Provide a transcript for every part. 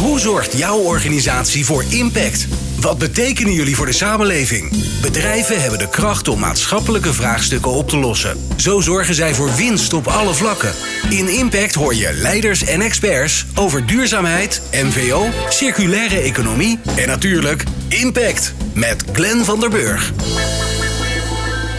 Hoe zorgt jouw organisatie voor impact? Wat betekenen jullie voor de samenleving? Bedrijven hebben de kracht om maatschappelijke vraagstukken op te lossen. Zo zorgen zij voor winst op alle vlakken. In Impact hoor je leiders en experts over duurzaamheid, MVO, circulaire economie en natuurlijk Impact met Glenn van der Burg.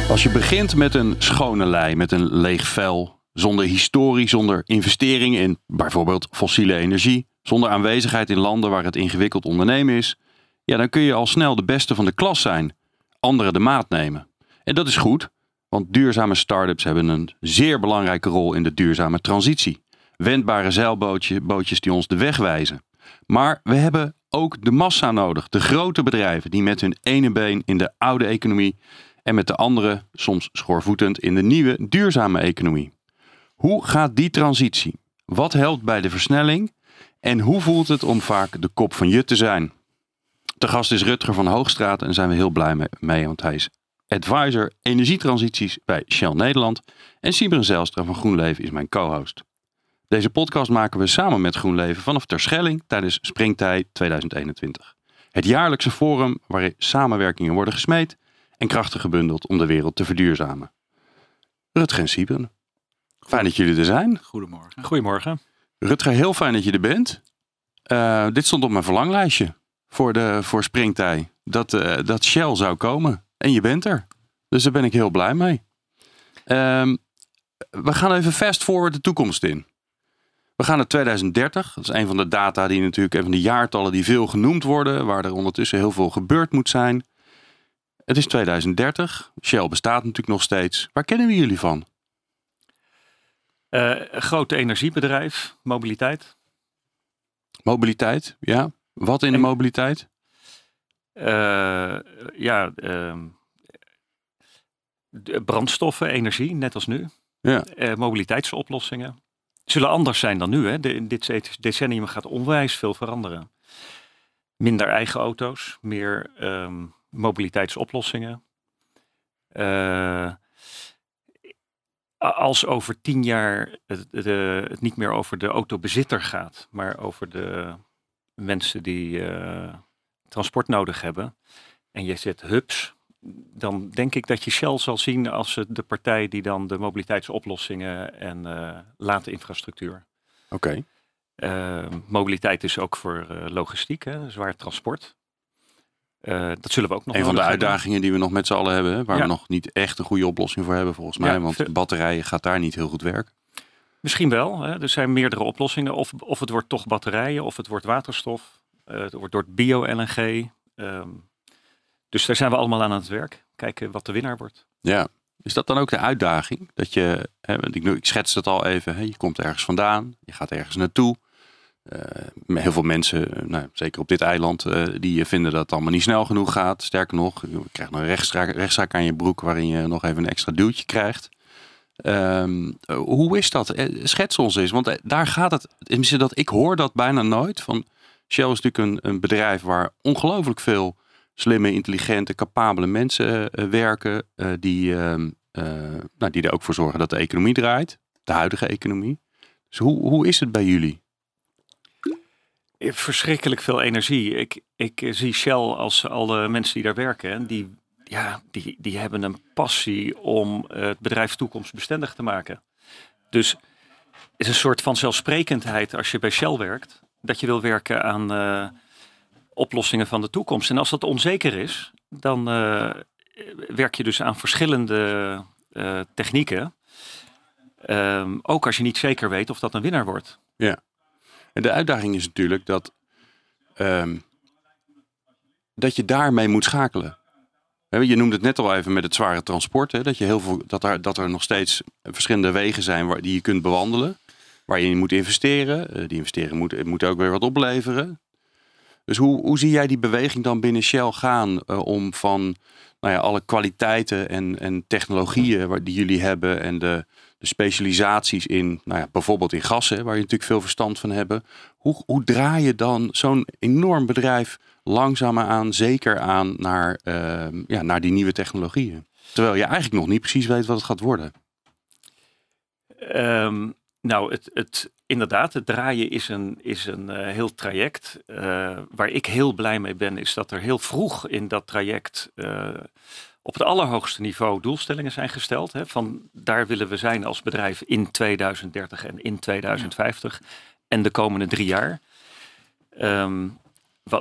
Als je begint met een schone lei, met een leeg vel, zonder historie, zonder investeringen in bijvoorbeeld fossiele energie, zonder aanwezigheid in landen waar het ingewikkeld ondernemen is, ja, dan kun je al snel de beste van de klas zijn, anderen de maat nemen. En dat is goed, want duurzame start-ups hebben een zeer belangrijke rol in de duurzame transitie. Wendbare zeilbootjes die ons de weg wijzen. Maar we hebben ook de massa nodig, de grote bedrijven die met hun ene been in de oude economie en met de andere, soms schoorvoetend, in de nieuwe duurzame economie. Hoe gaat die transitie? Wat helpt bij de versnelling? En hoe voelt het om vaak de kop van je te zijn? De gast is Rutger van Hoogstraat en daar zijn we heel blij mee, want hij is advisor energietransities bij Shell Nederland. En Siebren Zijlstra van GroenLeven is mijn co-host. Deze podcast maken we samen met GroenLeven vanaf Terschelling tijdens Springtijd 2021. Het jaarlijkse forum waarin samenwerkingen worden gesmeed en krachten gebundeld om de wereld te verduurzamen. Rutger en Siebren, fijn dat jullie er zijn. Goedemorgen. Goedemorgen. Rutger, heel fijn dat je er bent. Dit stond op mijn verlanglijstje voor Springtij. Dat Shell zou komen. En je bent er. Dus daar ben ik heel blij mee. We gaan even fast forward de toekomst in. We gaan naar 2030. Dat is een van de data die natuurlijk, een van de jaartallen die veel genoemd worden. Waar er ondertussen heel veel gebeurd moet zijn. Het is 2030. Shell bestaat natuurlijk nog steeds. Waar kennen we jullie van? Grote energiebedrijf, mobiliteit. Mobiliteit, ja. Wat in de mobiliteit? Brandstoffen, energie, net als nu. Ja. Mobiliteitsoplossingen. Zullen anders zijn dan nu. Hè? Dit decennium gaat onwijs veel veranderen. Minder eigen auto's, meer mobiliteitsoplossingen. Als over 10 jaar het niet meer over de autobezitter gaat, maar over de mensen die transport nodig hebben en je zet hubs, dan denk ik dat je Shell zal zien als de partij die dan de mobiliteitsoplossingen en late infrastructuur. Oké. Mobiliteit is ook voor logistiek, hè, zwaar transport. Dat zullen we ook nog. Een van de uitdagingen die we nog met z'n allen hebben, hè, waar we nog niet echt een goede oplossing voor hebben volgens mij, want batterijen gaat daar niet heel goed werken. Misschien wel. Hè. Er zijn meerdere oplossingen. Of het wordt toch batterijen, of het wordt waterstof. Het wordt door bio-LNG. Dus daar zijn we allemaal aan het werk. Kijken wat de winnaar wordt. Ja. Is dat dan ook de uitdaging? Dat je, hè, want ik schets het al even. Hè, je komt ergens vandaan. Je gaat ergens naartoe. Heel veel mensen, zeker op dit eiland, die vinden dat het allemaal niet snel genoeg gaat. Sterker nog, je krijgt een rechtszaak aan je broek waarin je nog even een extra duwtje krijgt. Hoe is dat? Schets ons eens, want daar gaat het. Ik hoor dat bijna nooit. Van Shell is natuurlijk een bedrijf waar ongelooflijk veel slimme, intelligente, capabele mensen werken. Die er ook voor zorgen dat de economie draait. De huidige economie. Dus hoe is het bij jullie? Verschrikkelijk veel energie. Ik zie Shell als al de mensen die daar werken. En die hebben een passie om het bedrijf toekomstbestendig te maken. Dus het is een soort van zelfsprekendheid als je bij Shell werkt, dat je wil werken aan oplossingen van de toekomst. En als dat onzeker is, dan werk je dus aan verschillende technieken. Ook als je niet zeker weet of dat een winnaar wordt. Ja. En de uitdaging is natuurlijk dat je daarmee moet schakelen. Je noemde het net al even met het zware transport. Hè? Dat je heel veel, dat er nog steeds verschillende wegen zijn die je kunt bewandelen. Waar je in moet investeren. Die investering moet ook weer wat opleveren. Dus hoe zie jij die beweging dan binnen Shell gaan? Om van alle kwaliteiten en technologieën die jullie hebben. En de specialisaties in bijvoorbeeld in gassen. Waar je natuurlijk veel verstand van hebt. Hoe draai je dan zo'n enorm bedrijf langzaamaan, zeker aan naar die nieuwe technologieën? Terwijl je eigenlijk nog niet precies weet wat het gaat worden. Het inderdaad, het draaien is een heel traject. Waar ik heel blij mee ben, is dat er heel vroeg in dat traject op het allerhoogste niveau doelstellingen zijn gesteld. Hè, van daar willen we zijn als bedrijf in 2030 en in 2050 en de komende 3 jaar.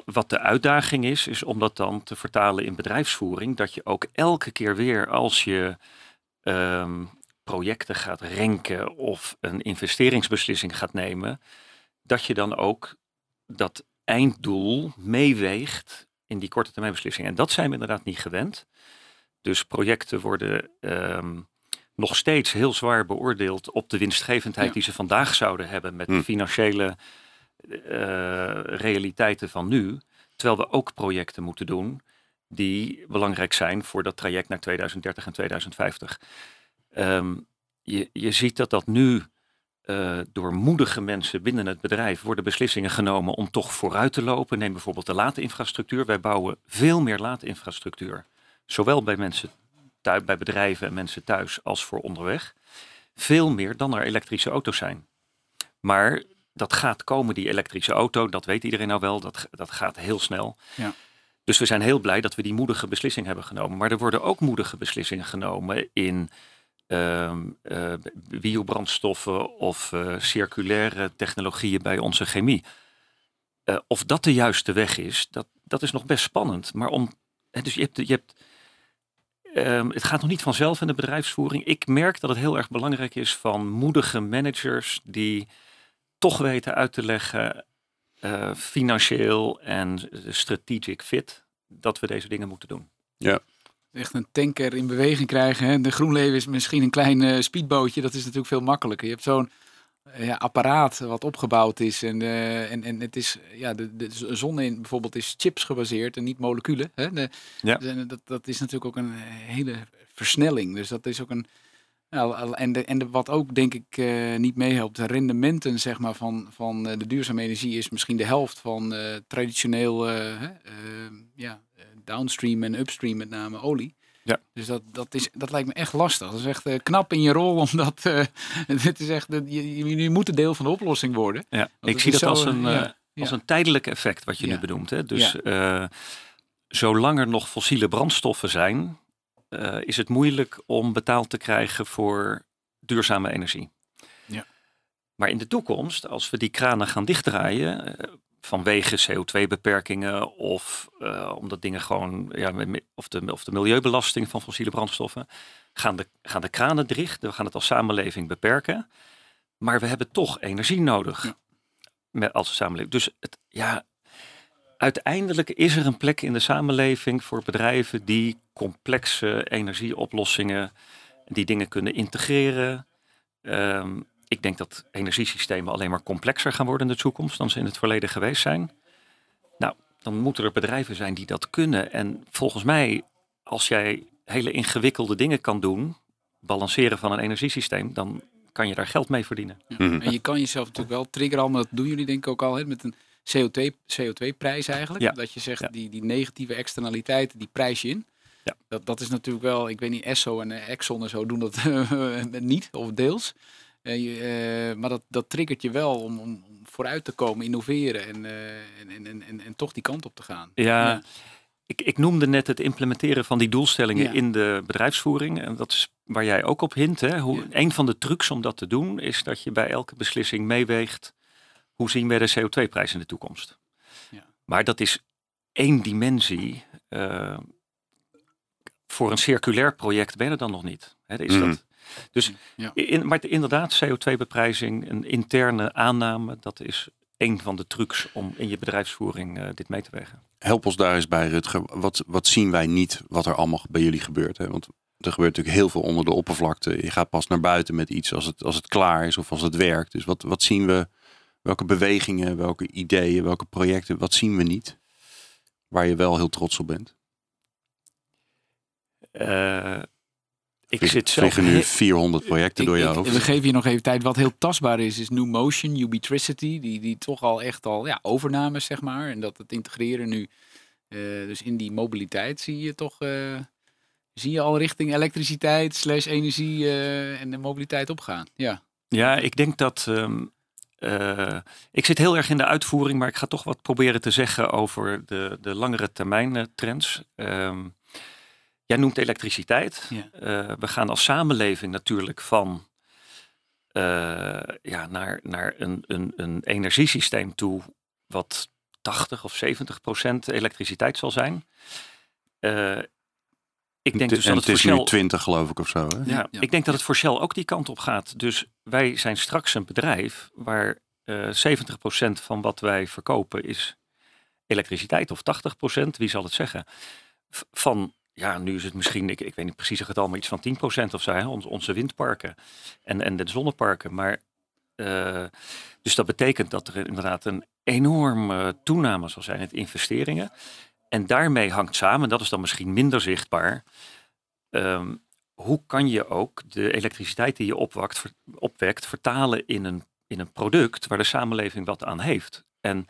Wat de uitdaging is om dat dan te vertalen in bedrijfsvoering. Dat je ook elke keer weer als je projecten gaat renken of een investeringsbeslissing gaat nemen, dat je dan ook dat einddoel meeweegt in die korte termijn beslissingen. En dat zijn we inderdaad niet gewend. Dus projecten worden nog steeds heel zwaar beoordeeld op de winstgevendheid die ze vandaag zouden hebben met de financiële realiteiten van nu. Terwijl we ook projecten moeten doen die belangrijk zijn voor dat traject naar 2030 en 2050. Je ziet dat nu door moedige mensen binnen het bedrijf worden beslissingen genomen om toch vooruit te lopen. Neem bijvoorbeeld de laadinfrastructuur. Wij bouwen veel meer laadinfrastructuur. Zowel bij mensen thuis, bij bedrijven en mensen thuis als voor onderweg. Veel meer dan er elektrische auto's zijn. Maar dat gaat komen, die elektrische auto. Dat weet iedereen nou wel. Dat gaat heel snel. Ja. Dus we zijn heel blij dat we die moedige beslissing hebben genomen. Maar er worden ook moedige beslissingen genomen in biobrandstoffen of circulaire technologieën bij onze chemie. Of dat de juiste weg is, dat is nog best spannend. Maar dus het gaat nog niet vanzelf in de bedrijfsvoering. Ik merk dat het heel erg belangrijk is van moedige managers die toch weten uit te leggen, financieel en strategic fit, dat we deze dingen moeten doen. Ja. Echt een tanker in beweging krijgen. Hè? De GroenLeven is misschien een klein speedbootje. Dat is natuurlijk veel makkelijker. Je hebt zo'n apparaat wat opgebouwd is. En het is, de zon in bijvoorbeeld is chips gebaseerd en niet moleculen. Hè? Dat is natuurlijk ook een hele versnelling. Dus dat is ook een... wat ook, denk ik, niet meehelpt. De rendementen, zeg maar, van de duurzame energie is misschien de helft van traditioneel downstream en upstream, met name olie. Ja. Dus dat lijkt me echt lastig. Dat is echt knap in je rol, omdat dit is echt, je moet een deel van de oplossing worden. Ja. Ik zie dat als een tijdelijk effect, wat je nu benoemt. Hè? Dus zolang er nog fossiele brandstoffen zijn, is het moeilijk om betaald te krijgen voor duurzame energie. Ja. Maar in de toekomst, als we die kranen gaan dichtdraaien, vanwege CO2-beperkingen of omdat dingen gewoon, of de milieubelasting van fossiele brandstoffen, gaan de kranen dicht. We gaan het als samenleving beperken. Maar we hebben toch energie nodig als samenleving. Dus uiteindelijk is er een plek in de samenleving voor bedrijven die complexe energieoplossingen, die dingen kunnen integreren. Ik denk dat energiesystemen alleen maar complexer gaan worden in de toekomst dan ze in het verleden geweest zijn. Nou, dan moeten er bedrijven zijn die dat kunnen. En volgens mij, als jij hele ingewikkelde dingen kan doen, balanceren van een energiesysteem, dan kan je daar geld mee verdienen. Ja. En je kan jezelf natuurlijk wel triggeren, maar dat doen jullie denk ik ook al, hè, met een CO2-prijs eigenlijk. Ja. Dat je zegt, die negatieve externaliteiten, die prijs je in. Ja. Dat is natuurlijk wel, ik weet niet, Esso en Exxon en zo doen dat niet, of deels. Maar dat triggert je wel om vooruit te komen, innoveren en toch die kant op te gaan. Ja. Ik noemde net het implementeren van die doelstellingen in de bedrijfsvoering. En dat is waar jij ook op hint. Hè? Een van de trucs om dat te doen is dat je bij elke beslissing meeweegt: hoe zien wij de CO2-prijs in de toekomst? Ja. Maar dat is één dimensie. Voor een circulair project ben je er dan nog niet. Hè, is dat. Dus, maar inderdaad, CO2-beprijzing, een interne aanname, dat is één van de trucs om in je bedrijfsvoering dit mee te wegen. Help ons daar eens bij, Rutger. Wat zien wij niet wat er allemaal bij jullie gebeurt? Hè? Want er gebeurt natuurlijk heel veel onder de oppervlakte. Je gaat pas naar buiten met iets als het klaar is of als het werkt. Dus wat zien we? Welke bewegingen, welke ideeën, welke projecten, wat zien we niet? Waar je wel heel trots op bent? Vliegen nu 400 projecten door je hoofd. We geven je nog even tijd. Wat heel tastbaar is New Motion, UbiTricity. Die toch al echt overnames, zeg maar. En dat het integreren nu. Dus in die mobiliteit zie je toch... zie je al richting elektriciteit / energie en de mobiliteit opgaan. Ja, ik denk dat... Ik zit heel erg in de uitvoering, maar ik ga toch wat proberen te zeggen over de langere termijn trends. Jij noemt elektriciteit. Ja. We gaan als samenleving natuurlijk van naar een energiesysteem toe wat 80% of 70% elektriciteit zal zijn. Ik denk dus dat het voor Shell... nu 20 geloof ik of zo. Hè? Ja, ja. Ik denk dat het voor Shell ook die kant op gaat. Dus wij zijn straks een bedrijf waar 70% van wat wij verkopen is elektriciteit. Of 80%, wie zal het zeggen? Van, ja, nu is het misschien, ik weet niet precies het getal, maar iets van 10% of zo. Hè? Onze windparken en de zonneparken. Maar dus dat betekent dat er inderdaad een enorme toename zal zijn in investeringen. En daarmee hangt samen, dat is dan misschien minder zichtbaar, hoe kan je ook de elektriciteit die je opwekt vertalen in een product waar de samenleving wat aan heeft. En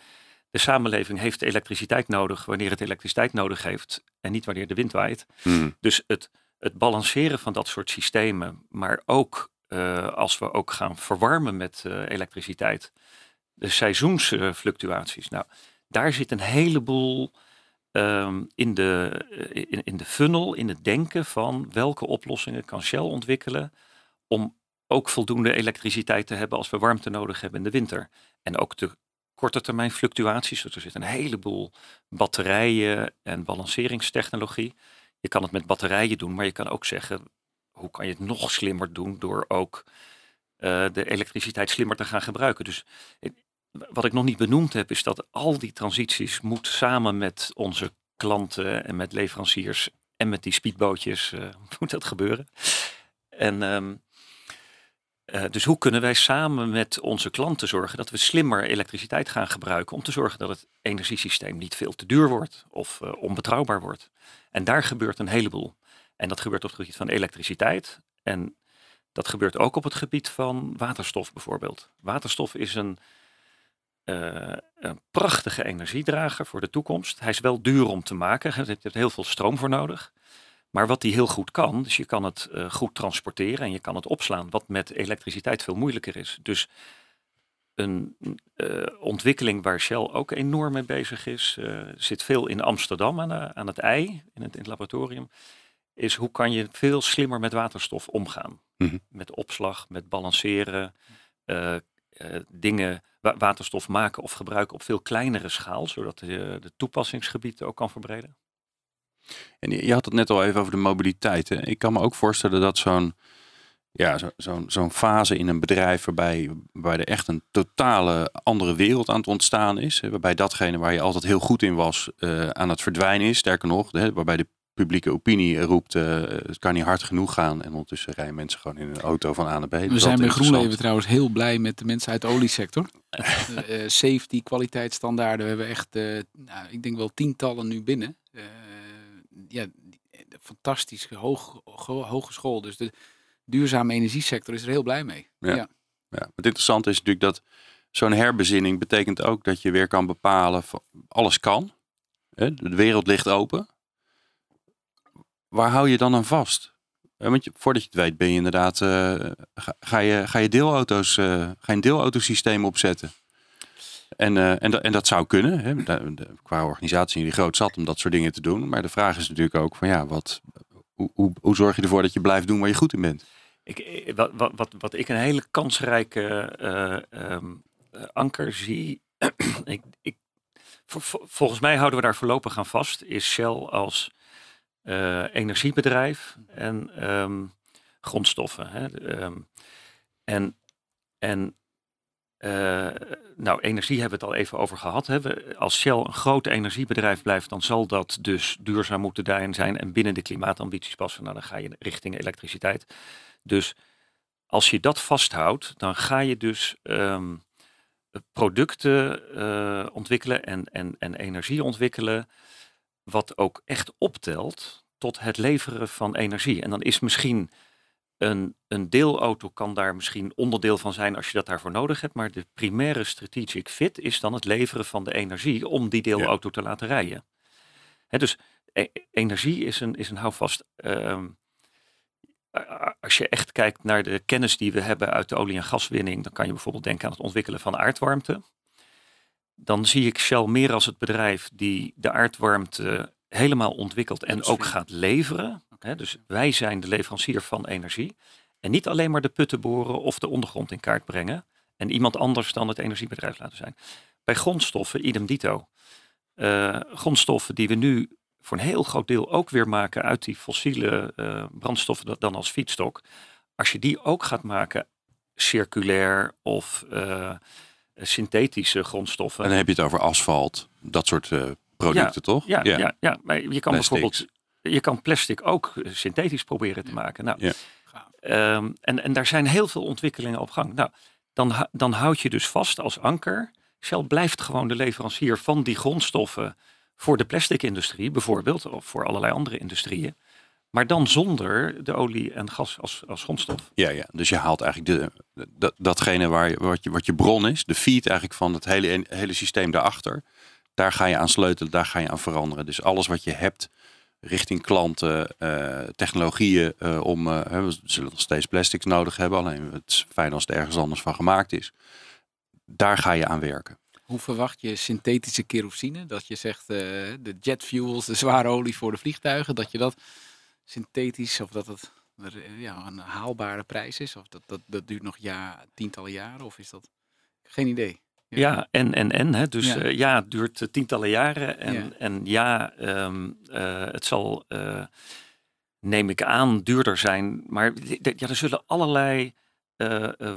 de samenleving heeft de elektriciteit nodig wanneer het elektriciteit nodig heeft en niet wanneer de wind waait. Mm. Dus het balanceren van dat soort systemen, maar ook als we ook gaan verwarmen met elektriciteit, de seizoensfluctuaties. Nou, daar zit een heleboel... In de funnel, in het denken van welke oplossingen kan Shell ontwikkelen om ook voldoende elektriciteit te hebben als we warmte nodig hebben in de winter. En ook de korte termijn fluctuaties, dus er zit een heleboel batterijen en balanceringstechnologie. Je kan het met batterijen doen, maar je kan ook zeggen, hoe kan je het nog slimmer doen door ook de elektriciteit slimmer te gaan gebruiken. Dus... Wat ik nog niet benoemd heb, is dat al die transities moet samen met onze klanten en met leveranciers en met die speedbootjes moet dat gebeuren. En dus hoe kunnen wij samen met onze klanten zorgen dat we slimmer elektriciteit gaan gebruiken om te zorgen dat het energiesysteem niet veel te duur wordt of onbetrouwbaar wordt. En daar gebeurt een heleboel. En dat gebeurt op het gebied van elektriciteit en dat gebeurt ook op het gebied van waterstof bijvoorbeeld. Waterstof is een prachtige energiedrager voor de toekomst. Hij is wel duur om te maken. Je hebt heel veel stroom voor nodig. Maar wat die heel goed kan, dus je kan het goed transporteren en je kan het opslaan, wat met elektriciteit veel moeilijker is. Dus een ontwikkeling waar Shell ook enorm mee bezig is, zit veel in Amsterdam aan het IJ, in het laboratorium, is hoe kan je veel slimmer met waterstof omgaan. Mm-hmm. Met opslag, met balanceren, waterstof maken of gebruiken op veel kleinere schaal, zodat de toepassingsgebied ook kan verbreden. En je had het net al even over de mobiliteit. Hè? Ik kan me ook voorstellen dat zo'n fase in een bedrijf waarbij er echt een totale andere wereld aan het ontstaan is, hè? Waarbij datgene waar je altijd heel goed in was aan het verdwijnen is, sterker nog, hè? Waarbij de publieke opinie roept, het kan niet hard genoeg gaan. En ondertussen rijden mensen gewoon in een auto van A naar B. We zijn bij GroenLeven trouwens heel blij met de mensen uit de oliesector. Safety, kwaliteitsstandaarden. We hebben echt, ik denk wel 10-tallen nu binnen. Fantastisch. Hogeschool. Dus de duurzame energiesector is er heel blij mee. Ja. Ja. Ja. Het interessante is natuurlijk dat zo'n herbezinning betekent ook dat je weer kan bepalen van alles kan. De wereld ligt open. Waar hou je dan aan vast? Want voordat je het weet ben je inderdaad... ga je een deelautosysteem opzetten. En dat zou kunnen. Hè? Qua organisatie in die groot zat om dat soort dingen te doen. Maar de vraag is natuurlijk ook van ja, hoe zorg je ervoor dat je blijft doen waar je goed in bent? Wat ik een hele kansrijke anker zie... volgens mij houden we daar voorlopig aan vast. Is Shell als... energiebedrijf en grondstoffen. Hè? Energie hebben we het al even over gehad. Hè? Als Shell een groot energiebedrijf blijft, dan zal dat dus duurzaam moeten daarin zijn en binnen de klimaatambities passen. Nou, dan ga je richting elektriciteit. Dus als je dat vasthoudt, dan ga je dus producten ontwikkelen en energie ontwikkelen wat ook echt optelt tot het leveren van energie. En dan is misschien een deelauto kan daar misschien onderdeel van zijn als je dat daarvoor nodig hebt. Maar de primaire strategic fit is dan het leveren van de energie om die deelauto te laten rijden. Hè, dus energie is een houvast. Als je echt kijkt naar de kennis die we hebben uit de olie- en gaswinning, dan kan je bijvoorbeeld denken aan het ontwikkelen van aardwarmte. Dan zie ik Shell meer als het bedrijf die de aardwarmte helemaal ontwikkelt en ook gaat leveren. Okay. Dus wij zijn de leverancier van energie. En niet alleen maar de putten boren of de ondergrond in kaart brengen. En iemand anders dan het energiebedrijf laten zijn. Bij grondstoffen, idem dito. Grondstoffen die we nu voor een heel groot deel ook weer maken uit die fossiele brandstoffen dan als feedstock. Als je die ook gaat maken circulair of synthetische grondstoffen. En dan heb je het over asfalt, dat soort producten, toch? Ja. Maar je kan bijvoorbeeld plastic ook synthetisch proberen te maken. Nou, ja. En daar zijn heel veel ontwikkelingen op gang. Nou, dan houd je dus vast als anker. Shell blijft gewoon de leverancier van die grondstoffen voor de plasticindustrie bijvoorbeeld, of voor allerlei andere industrieën. Maar dan zonder de olie en gas als grondstof. Ja. Dus je haalt eigenlijk datgene wat je bron is, de feed eigenlijk van het hele systeem daarachter. Daar ga je aan sleutelen, daar ga je aan veranderen. Dus alles wat je hebt richting klanten, technologieën we zullen nog steeds plastics nodig hebben. Alleen het is fijn als het ergens anders van gemaakt is. Daar ga je aan werken. Hoe verwacht je synthetische kerosine? Dat je zegt de jetfuels, de zware olie voor de vliegtuigen, dat je dat synthetisch of dat het een haalbare prijs is? Of dat duurt nog tientallen jaren? Of is dat? Geen idee. Ja, en. Hè? Dus het duurt tientallen jaren. Het zal, neem ik aan, duurder zijn. Maar er zullen allerlei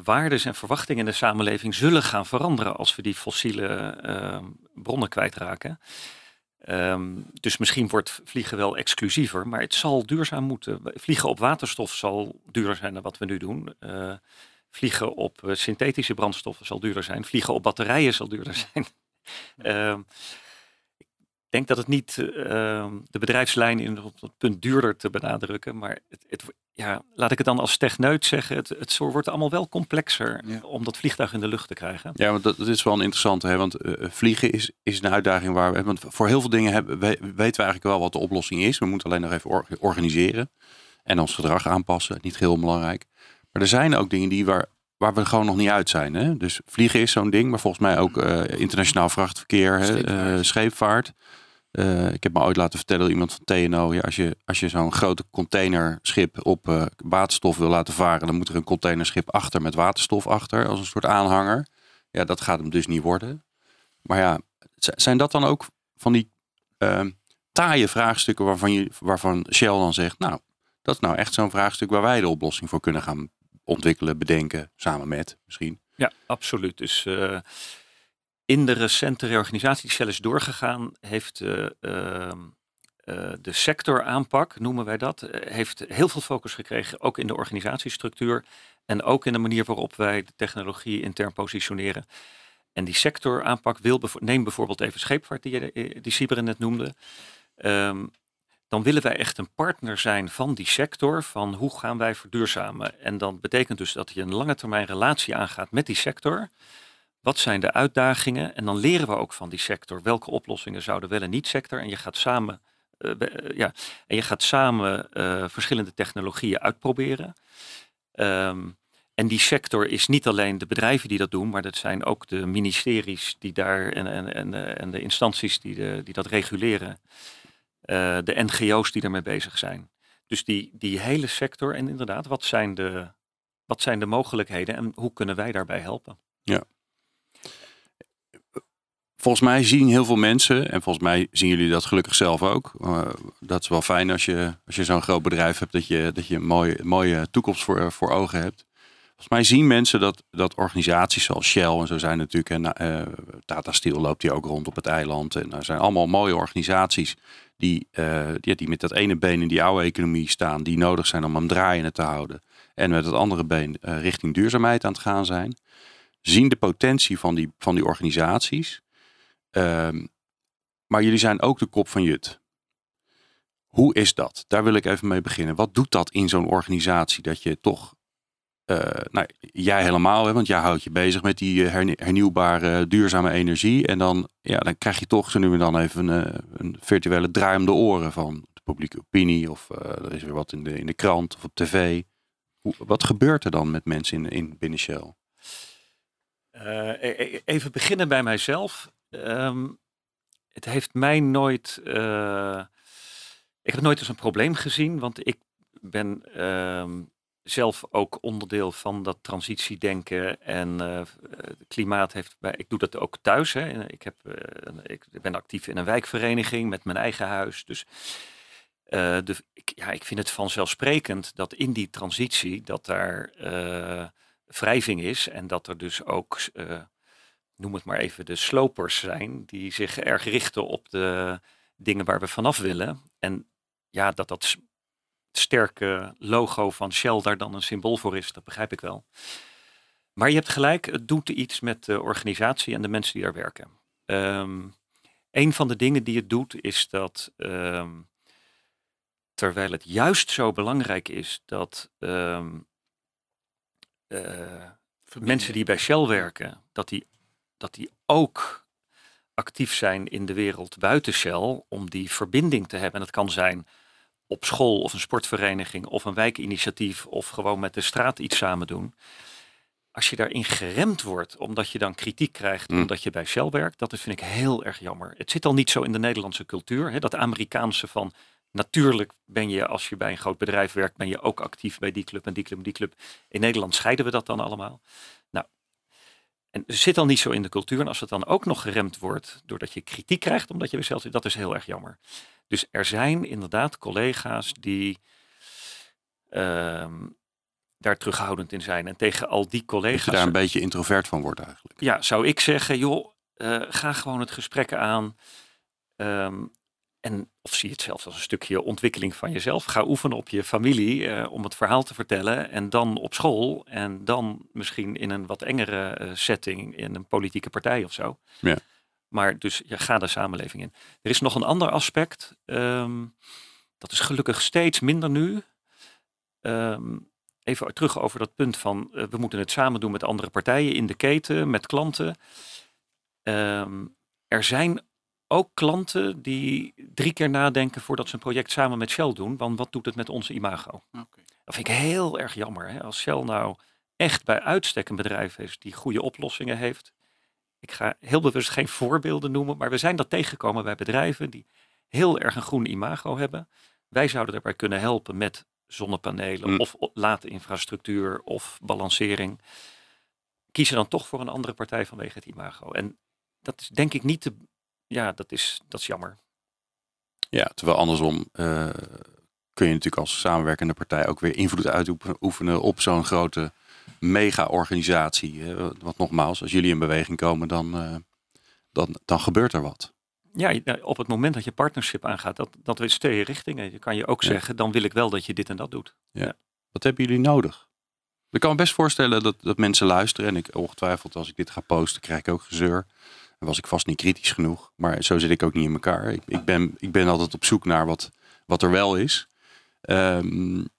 waardes en verwachtingen in de samenleving zullen gaan veranderen als we die fossiele bronnen kwijtraken. Dus misschien wordt vliegen wel exclusiever, maar het zal duurzaam moeten. Vliegen op waterstof zal duurder zijn dan wat we nu doen. Vliegen op synthetische brandstoffen zal duurder zijn. Vliegen op batterijen zal duurder zijn. Ik denk dat het niet de bedrijfslijn in het punt duurder te benadrukken. Maar laat ik het dan als techneut zeggen. Het wordt allemaal wel complexer om dat vliegtuig in de lucht te krijgen. Ja, want dat is wel een interessante. Hè? Want vliegen is een uitdaging waar we... Want voor heel veel dingen weten we eigenlijk wel wat de oplossing is. We moeten alleen nog even organiseren. En ons gedrag aanpassen. Niet heel belangrijk. Maar er zijn ook dingen die waar we gewoon nog niet uit zijn. Hè? Dus vliegen is zo'n ding, maar volgens mij ook internationaal vrachtverkeer, scheepvaart. Ik heb me ooit laten vertellen door iemand van TNO. Ja, als je zo'n grote containerschip op waterstof wil laten varen, dan moet er een containerschip achter met waterstof achter, als een soort aanhanger. Ja, dat gaat hem dus niet worden. Maar ja, zijn dat dan ook van die taaie vraagstukken waarvan Shell dan zegt, nou, dat is nou echt zo'n vraagstuk waar wij de oplossing voor kunnen gaan ontwikkelen, bedenken, samen met misschien. Ja, absoluut. Dus in de recente reorganisatie die Shell is doorgegaan, heeft de sectoraanpak, noemen wij dat, heeft heel veel focus gekregen, ook in de organisatiestructuur en ook in de manier waarop wij de technologie intern positioneren. En die sectoraanpak neem bijvoorbeeld even scheepvaart, die Siebren net noemde. Dan willen wij echt een partner zijn van die sector, van hoe gaan wij verduurzamen. En dat betekent dus dat je een lange termijn relatie aangaat met die sector. Wat zijn de uitdagingen? En dan leren we ook van die sector. Welke oplossingen zouden wel en niet sector? En je gaat samen, verschillende technologieën uitproberen. En die sector is niet alleen de bedrijven die dat doen, maar dat zijn ook de ministeries die daar en de instanties die dat reguleren. De NGO's die daarmee bezig zijn. Dus die hele sector en inderdaad, wat zijn de mogelijkheden en hoe kunnen wij daarbij helpen? Ja. Volgens mij zien heel veel mensen, en volgens mij zien jullie dat gelukkig zelf ook. Dat is wel fijn als je zo'n groot bedrijf hebt, dat je een mooie toekomst voor ogen hebt. Volgens mij zien mensen dat organisaties zoals Shell en zo zijn natuurlijk. En Tata Steel loopt hier ook rond op het eiland. En er zijn allemaal mooie organisaties die met dat ene been in die oude economie staan. Die nodig zijn om hem draaiende te houden. En met het andere been richting duurzaamheid aan het gaan zijn. Zien de potentie van die organisaties. Maar jullie zijn ook de kop van Jut. Hoe is dat? Daar wil ik even mee beginnen. Wat doet dat in zo'n organisatie dat je toch... jij helemaal, hè, want jij houdt je bezig met die hernieuwbare duurzame energie. En dan krijg je toch zo nu en dan even een virtuele draai om de oren van publieke opinie of er is weer wat in de krant of op tv. Wat gebeurt er dan met mensen in binnen Shell? Even beginnen bij mijzelf. Het heeft mij nooit... ik heb nooit eens een probleem gezien, want ik ben zelf ook onderdeel van dat transitiedenken en klimaat heeft... Ik doe dat ook thuis. Hè. Ik ben actief in een wijkvereniging met mijn eigen huis. Dus ik vind het vanzelfsprekend dat in die transitie dat daar wrijving is en dat er dus ook... noem het maar even de slopers zijn die zich erg richten op de dingen waar we vanaf willen. En ja, dat sterke logo van Shell daar dan een symbool voor is, dat begrijp ik wel. Maar je hebt gelijk, het doet iets met de organisatie en de mensen die daar werken. Een van de dingen die het doet is dat, terwijl het juist zo belangrijk is dat mensen die bij Shell werken, dat die ook actief zijn in de wereld buiten Shell om die verbinding te hebben. En dat kan zijn op school of een sportvereniging of een wijkinitiatief of gewoon met de straat iets samen doen. Als je daarin geremd wordt omdat je dan kritiek krijgt omdat je bij Shell werkt, dat vind ik heel erg jammer. Het zit al niet zo in de Nederlandse cultuur, hè, dat Amerikaanse van natuurlijk ben je als je bij een groot bedrijf werkt, ben je ook actief bij die club en die club en die club. In Nederland scheiden we dat dan allemaal. Nou, en het zit al niet zo in de cultuur. En als het dan ook nog geremd wordt doordat je kritiek krijgt omdat je zelf zit, dat is heel erg jammer. Dus er zijn inderdaad collega's die daar terughoudend in zijn. En tegen al die collega's... Dat je daar een beetje introvert van wordt eigenlijk. Ja, zou ik zeggen, joh, ga gewoon het gesprek aan. Of zie het zelfs als een stukje ontwikkeling van jezelf. Ga oefenen op je familie om het verhaal te vertellen. En dan op school. En dan misschien in een wat engere setting in een politieke partij of zo. Ja. Maar dus je gaat de samenleving in. Er is nog een ander aspect. Dat is gelukkig steeds minder nu. Even terug over dat punt van... we moeten het samen doen met andere partijen in de keten, met klanten. Er zijn... ook klanten die 3 keer nadenken voordat ze een project samen met Shell doen. Want wat doet het met onze imago? Okay. Dat vind ik heel erg jammer. Hè? Als Shell nou echt bij uitstek een bedrijf is die goede oplossingen heeft. Ik ga heel bewust geen voorbeelden noemen. Maar we zijn dat tegengekomen bij bedrijven die heel erg een groen imago hebben. Wij zouden daarbij kunnen helpen met zonnepanelen of laadinfrastructuur of balancering. Kiezen dan toch voor een andere partij vanwege het imago. En dat is denk ik niet te... Ja, dat is jammer. Ja, terwijl andersom kun je natuurlijk als samenwerkende partij ook weer invloed uitoefenen op zo'n grote mega-organisatie. Want nogmaals, als jullie in beweging komen, dan gebeurt er wat. Ja, op het moment dat je partnership aangaat, dat is 2 richtingen. Je kan je ook zeggen, dan wil ik wel dat je dit en dat doet. Ja. Ja. Wat hebben jullie nodig? Ik kan me best voorstellen dat mensen luisteren. En ik ongetwijfeld, als ik dit ga posten, krijg ik ook gezeur. Was ik vast niet kritisch genoeg. Maar zo zit ik ook niet in elkaar. Ik ben altijd op zoek naar wat er wel is.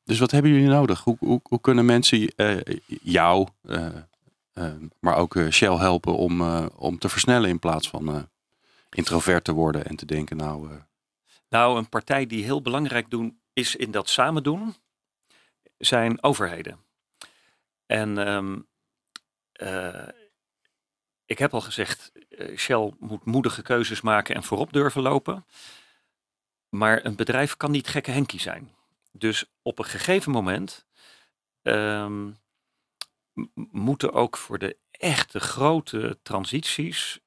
Dus wat hebben jullie nodig? Hoe kunnen mensen jou, maar ook Shell helpen om te versnellen in plaats van introvert te worden en te denken nou... Nou, een partij die heel belangrijk is in dat samen doen, zijn overheden. En... ik heb al gezegd, Shell moet moedige keuzes maken en voorop durven lopen. Maar een bedrijf kan niet gekke Henkie zijn. Dus op een gegeven moment moeten ook voor de echte grote transities...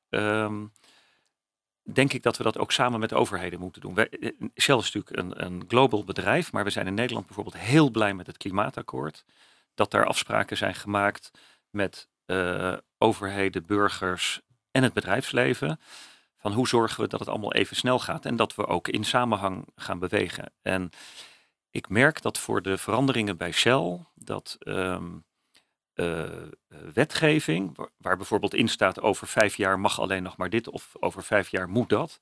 denk ik dat we dat ook samen met overheden moeten doen. Shell is natuurlijk een global bedrijf, maar we zijn in Nederland bijvoorbeeld heel blij met het klimaatakkoord. Dat daar afspraken zijn gemaakt met... overheden, burgers en het bedrijfsleven. Van hoe zorgen we dat het allemaal even snel gaat en dat we ook in samenhang gaan bewegen. En ik merk dat voor de veranderingen bij Shell, dat wetgeving, waar bijvoorbeeld in staat over 5 jaar mag alleen nog maar dit of over 5 jaar moet dat.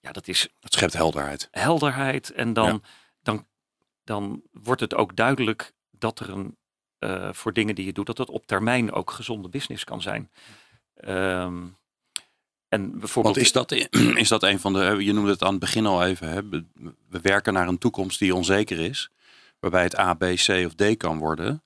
Ja, dat schept helderheid. Helderheid en dan wordt het ook duidelijk dat er een... voor dingen die je doet, dat op termijn ook gezonde business kan zijn. En bijvoorbeeld... Want is dat een van de... Je noemde het aan het begin al even. Hè? we werken naar een toekomst die onzeker is. Waarbij het A, B, C of D kan worden.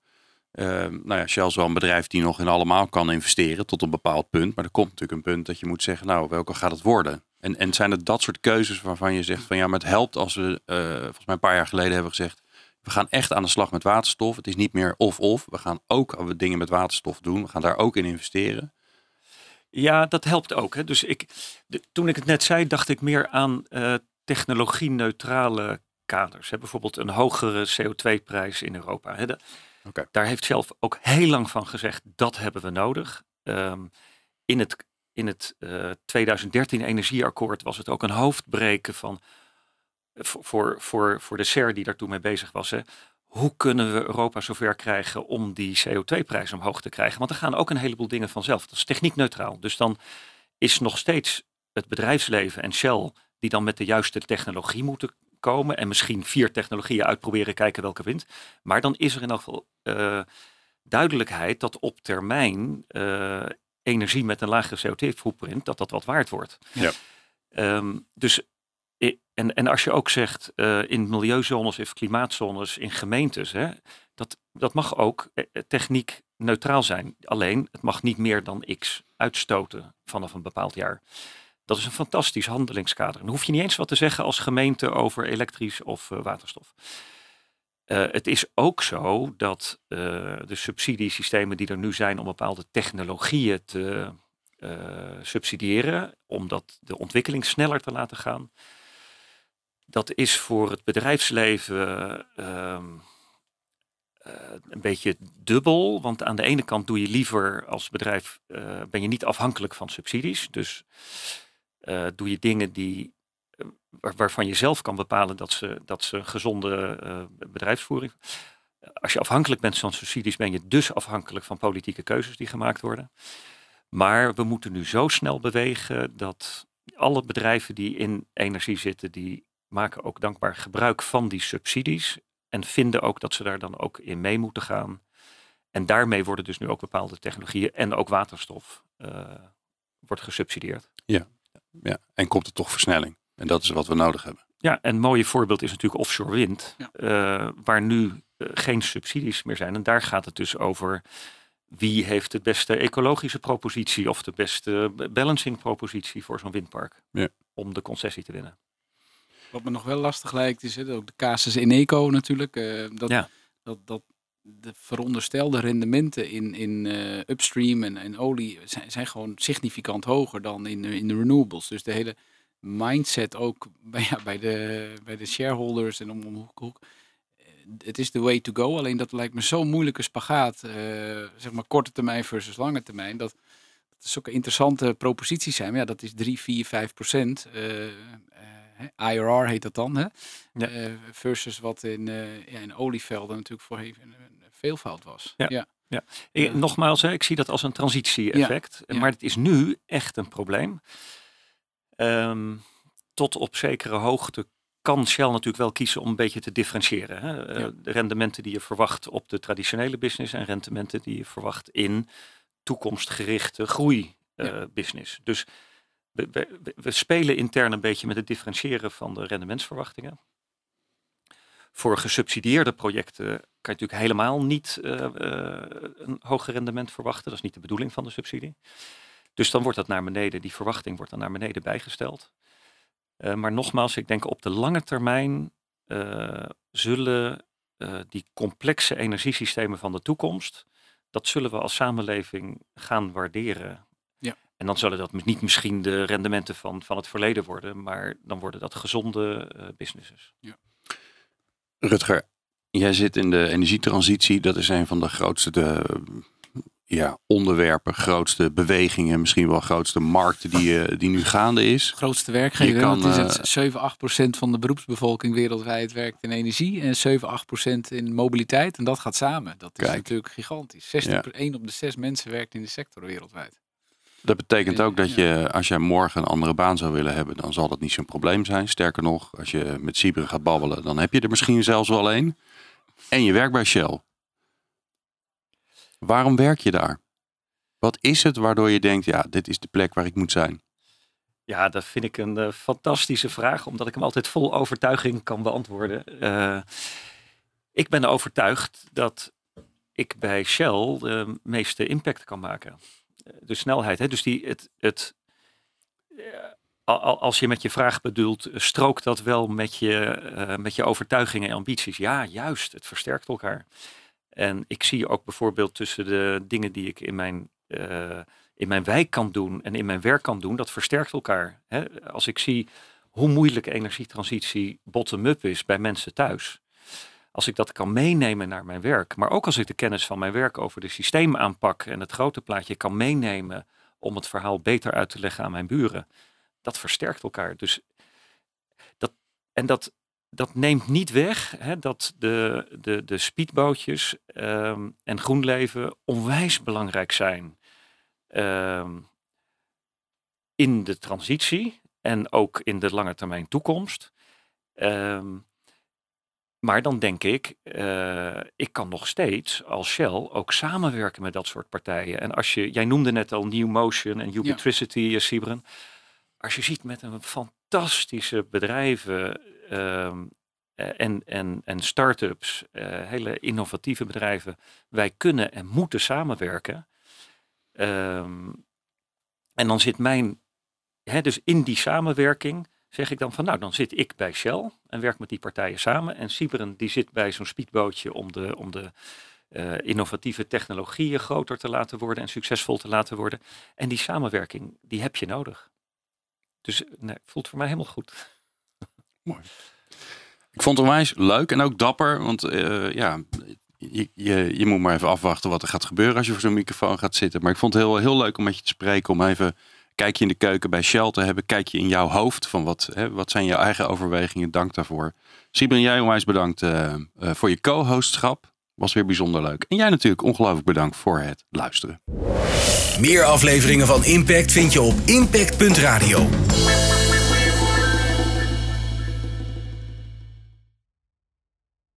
Nou ja, Shell is wel een bedrijf die nog in allemaal kan investeren tot een bepaald punt. Maar er komt natuurlijk een punt dat je moet zeggen, nou, welke gaat het worden? En zijn het dat soort keuzes waarvan je zegt van ja, maar het helpt als we, volgens mij een paar jaar geleden hebben gezegd, we gaan echt aan de slag met waterstof. Het is niet meer of. We gaan ook dingen met waterstof doen. We gaan daar ook in investeren. Ja, dat helpt ook. Hè? Dus toen ik het net zei, dacht ik meer aan technologie-neutrale kaders. Hè? Bijvoorbeeld een hogere CO2-prijs in Europa. Hè? Okay. Daar heeft Shell ook heel lang van gezegd, dat hebben we nodig. In het 2013 energieakkoord was het ook een hoofdbreken van voor de SER die daartoe mee bezig was. Hè. Hoe kunnen we Europa zover krijgen om die CO2-prijs omhoog te krijgen? Want er gaan ook een heleboel dingen vanzelf. Dat is techniekneutraal. Dus dan is nog steeds het bedrijfsleven en Shell die dan met de juiste technologie moeten komen. En misschien 4 technologieën uitproberen, kijken welke wint. Maar dan is er in elk geval duidelijkheid dat op termijn energie met een lagere CO2-footprint, dat wat waard wordt. Ja. Dus en als je ook zegt in milieuzones of klimaatzones in gemeentes, hè, dat mag ook techniek neutraal zijn. Alleen het mag niet meer dan x uitstoten vanaf een bepaald jaar. Dat is een fantastisch handelingskader. Dan hoef je niet eens wat te zeggen als gemeente over elektrisch of waterstof. Het is ook zo dat de subsidiesystemen die er nu zijn om bepaalde technologieën te subsidiëren, om dat de ontwikkeling sneller te laten gaan, dat is voor het bedrijfsleven een beetje dubbel. Want aan de ene kant doe je liever als bedrijf, ben je niet afhankelijk van subsidies. Dus doe je dingen die waarvan je zelf kan bepalen dat ze een gezonde bedrijfsvoering. Als je afhankelijk bent van subsidies, ben je dus afhankelijk van politieke keuzes die gemaakt worden. Maar we moeten nu zo snel bewegen dat alle bedrijven die in energie zitten, die maken ook dankbaar gebruik van die subsidies. En vinden ook dat ze daar dan ook in mee moeten gaan. En daarmee worden dus nu ook bepaalde technologieën en ook waterstof wordt gesubsidieerd. Ja, en komt er toch versnelling. En dat is wat we nodig hebben. Ja, en een mooi voorbeeld is natuurlijk offshore wind. Ja. Waar nu geen subsidies meer zijn. En daar gaat het dus over wie heeft de beste ecologische propositie of de beste balancing propositie voor zo'n windpark. Ja. Om de concessie te winnen. Wat me nog wel lastig lijkt is ook de casus Eneco natuurlijk. Dat de veronderstelde rendementen in upstream en olie zijn gewoon significant hoger dan in de renewables. Dus de hele mindset ook bij de shareholders en om hoek. Het is the way to go. Alleen dat lijkt me zo'n moeilijke spagaat. Zeg maar korte termijn versus lange termijn. Dat zulke interessante proposities zijn. Maar ja, dat is 3, 4, 5%. IRR heet dat dan. Hè? Ja. Versus wat in olievelden natuurlijk voorheen een veelvoud was. Ja. Nogmaals, ik zie dat als een transitie-effect. Ja. Maar het is nu echt een probleem. Tot op zekere hoogte kan Shell natuurlijk wel kiezen om een beetje te differentiëren. Hè? Ja. De rendementen die je verwacht op de traditionele business en rendementen die je verwacht in toekomstgerichte groeibusiness. Dus we spelen intern een beetje met het differentiëren van de rendementsverwachtingen. Voor gesubsidieerde projecten kan je natuurlijk helemaal niet een hoger rendement verwachten. Dat is niet de bedoeling van de subsidie. Dus dan wordt dat naar beneden, die verwachting wordt dan naar beneden bijgesteld. Maar nogmaals, ik denk op de lange termijn zullen die complexe energiesystemen van de toekomst, dat zullen we als samenleving gaan waarderen. Ja. En dan zullen dat niet misschien de rendementen van het verleden worden, maar dan worden dat gezonde businesses. Ja. Rutger, jij zit in de energietransitie, dat is een van de grootste onderwerpen, grootste bewegingen, misschien wel grootste markten die nu gaande is. Grootste werkgever, want het is 7-8% van de beroepsbevolking wereldwijd werkt in energie en 7-8% in mobiliteit en dat gaat samen. Dat is natuurlijk gigantisch. 1 op de 6 mensen werkt in de sector wereldwijd. Dat betekent ook dat je, als jij morgen een andere baan zou willen hebben, dan zal dat niet zo'n probleem zijn. Sterker nog, als je met Siebren gaat babbelen, dan heb je er misschien zelfs wel een. En je werkt bij Shell. Waarom werk je daar? Wat is het waardoor je denkt, ja, dit is de plek waar ik moet zijn? Ja, dat vind ik een fantastische vraag, omdat ik hem altijd vol overtuiging kan beantwoorden. Ik ben overtuigd dat ik bij Shell de meeste impact kan maken. De snelheid, hè? Dus als je met je vraag bedoelt, strookt dat wel met je overtuigingen en ambities? Ja, juist, het versterkt elkaar. En ik zie ook bijvoorbeeld tussen de dingen die ik in mijn wijk kan doen en in mijn werk kan doen, dat versterkt elkaar. Hè? Als ik zie hoe moeilijk energietransitie bottom-up is bij mensen thuis. Als ik dat kan meenemen naar mijn werk, maar ook als ik de kennis van mijn werk over de systeemaanpak en het grote plaatje kan meenemen om het verhaal beter uit te leggen aan mijn buren, dat versterkt elkaar. Dus dat neemt niet weg, hè, dat de speedbootjes en GroenLeven onwijs belangrijk zijn in de transitie en ook in de lange termijn toekomst. Maar dan denk ik, ik kan nog steeds als Shell ook samenwerken met dat soort partijen. En als jij noemde net al New Motion en UbiTricity, ja. Siebren. Als je ziet met een fantastische bedrijven en start-ups, hele innovatieve bedrijven. Wij kunnen en moeten samenwerken. En dan zit dus in die samenwerking zeg ik dan van, nou, dan zit ik bij Shell en werk met die partijen samen. En Siebren, die zit bij zo'n speedbootje om de innovatieve technologieën groter te laten worden en succesvol te laten worden. En die samenwerking, die heb je nodig. Dus nee, voelt voor mij helemaal goed. Mooi. Ik vond het onwijs leuk en ook dapper, want je moet maar even afwachten wat er gaat gebeuren als je voor zo'n microfoon gaat zitten. Maar ik vond het heel, heel leuk om met je te spreken, om even kijk je in de keuken bij Shell te hebben. Kijk je in jouw hoofd van wat zijn jouw eigen overwegingen. Dank daarvoor. Siebren, jij onwijs bedankt voor je co-hostschap. Was weer bijzonder leuk. En jij natuurlijk ongelooflijk bedankt voor het luisteren. Meer afleveringen van Impact vind je op impact.radio.